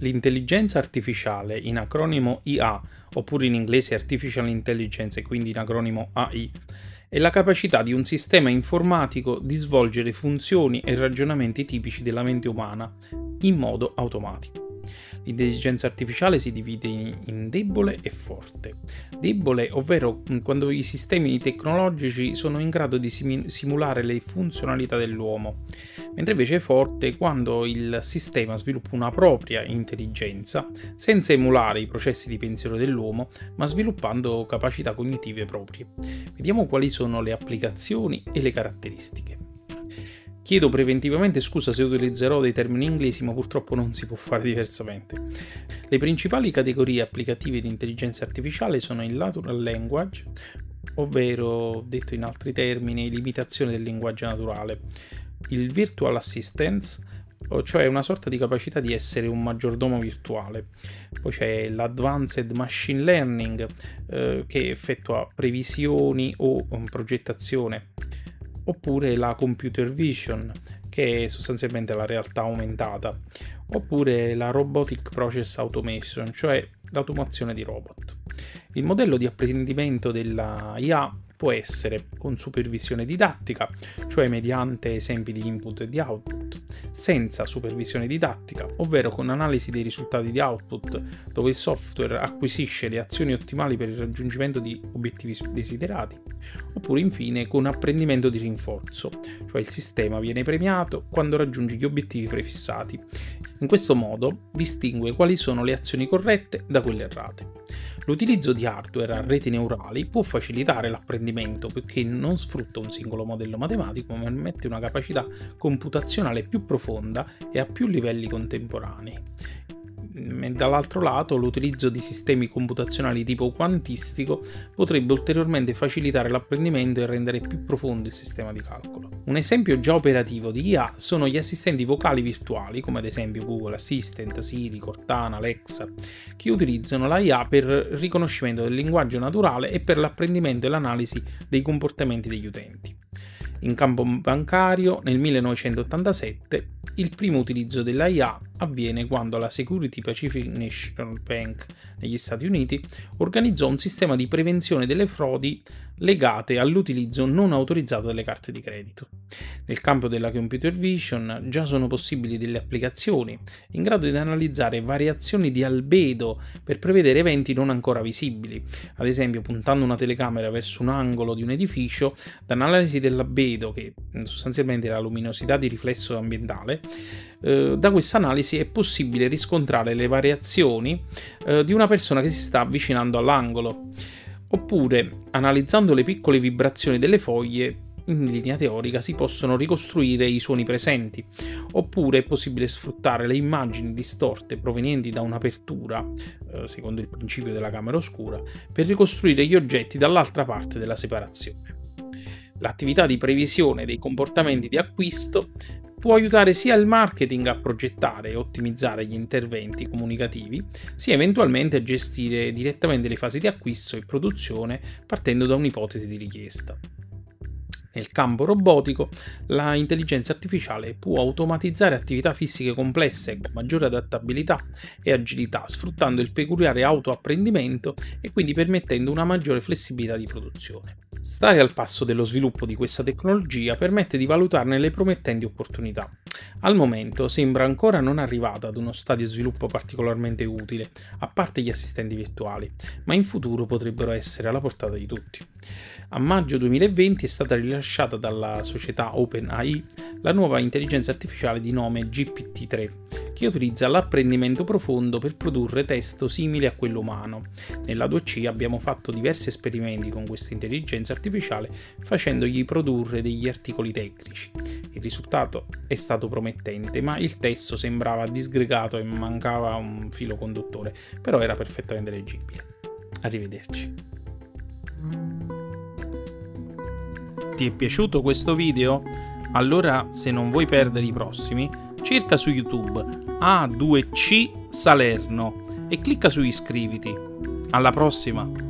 L'intelligenza artificiale, in acronimo IA, oppure in inglese Artificial Intelligence e quindi in acronimo AI, è la capacità di un sistema informatico di svolgere funzioni e ragionamenti tipici della mente umana in modo automatico. L'intelligenza artificiale si divide in debole e forte. Debole, ovvero quando i sistemi tecnologici sono in grado di simulare le funzionalità dell'uomo, mentre invece è forte quando il sistema sviluppa una propria intelligenza senza emulare i processi di pensiero dell'uomo, ma sviluppando capacità cognitive proprie. Vediamo quali sono le applicazioni e le caratteristiche. Chiedo preventivamente scusa se utilizzerò dei termini inglesi, ma purtroppo non si può fare diversamente. Le principali categorie applicative di intelligenza artificiale sono il natural language, ovvero, detto in altri termini, l'imitazione del linguaggio naturale, il virtual assistance, cioè una sorta di capacità di essere un maggiordomo virtuale. Poi c'è l'advanced machine learning, che effettua previsioni o progettazione. Oppure la computer vision, che è sostanzialmente la realtà aumentata, oppure la robotic process automation, cioè l'automazione di robot. Il modello di apprendimento della IA può essere con supervisione didattica, cioè mediante esempi di input e di output, senza supervisione didattica, ovvero con analisi dei risultati di output, dove il software acquisisce le azioni ottimali per il raggiungimento di obiettivi desiderati, oppure infine con apprendimento di rinforzo, cioè il sistema viene premiato quando raggiunge gli obiettivi prefissati. In questo modo distingue quali sono le azioni corrette da quelle errate. L'utilizzo di hardware a reti neurali può facilitare l'apprendimento perché non sfrutta un singolo modello matematico, ma permette una capacità computazionale più profonda e a più livelli contemporanei. Dall'altro lato, l'utilizzo di sistemi computazionali tipo quantistico potrebbe ulteriormente facilitare l'apprendimento e rendere più profondo il sistema di calcolo. Un esempio già operativo di IA sono gli assistenti vocali virtuali, come ad esempio Google Assistant, Siri, Cortana, Alexa, che utilizzano la IA per riconoscimento del linguaggio naturale e per l'apprendimento e l'analisi dei comportamenti degli utenti. In campo bancario, nel 1987, il primo utilizzo della IA avviene quando la Security Pacific National Bank negli Stati Uniti organizzò un sistema di prevenzione delle frodi legate all'utilizzo non autorizzato delle carte di credito. Nel campo della computer vision già sono possibili delle applicazioni in grado di analizzare variazioni di albedo per prevedere eventi non ancora visibili, ad esempio puntando una telecamera verso un angolo di un edificio, dall'analisi dell'albedo, che sostanzialmente è la luminosità di riflesso ambientale, da questa analisi è possibile riscontrare le variazioni di una persona che si sta avvicinando all'angolo. Oppure, analizzando le piccole vibrazioni delle foglie, in linea teorica si possono ricostruire i suoni presenti. Oppure è possibile sfruttare le immagini distorte provenienti da un'apertura, secondo il principio della camera oscura, per ricostruire gli oggetti dall'altra parte della separazione. L'attività di previsione dei comportamenti di acquisto può aiutare sia il marketing a progettare e ottimizzare gli interventi comunicativi, sia eventualmente a gestire direttamente le fasi di acquisto e produzione partendo da un'ipotesi di richiesta. Nel campo robotico, la intelligenza artificiale può automatizzare attività fisiche complesse con maggiore adattabilità e agilità, sfruttando il peculiare autoapprendimento e quindi permettendo una maggiore flessibilità di produzione. Stare al passo dello sviluppo di questa tecnologia permette di valutarne le promettenti opportunità. Al momento sembra ancora non arrivata ad uno stadio di sviluppo particolarmente utile, a parte gli assistenti virtuali, ma in futuro potrebbero essere alla portata di tutti. A maggio 2020 è stata rilasciata dalla società OpenAI la nuova intelligenza artificiale di nome GPT-3, che utilizza l'apprendimento profondo per produrre testo simile a quello umano. Nella A2C abbiamo fatto diversi esperimenti con questa intelligenza artificiale facendogli produrre degli articoli tecnici. Il risultato è stato promettente, ma il testo sembrava disgregato e mancava un filo conduttore, però era perfettamente leggibile. Arrivederci. Ti è piaciuto questo video? Allora, se non vuoi perdere i prossimi, cerca su YouTube A2C Salerno e clicca su iscriviti. Alla prossima!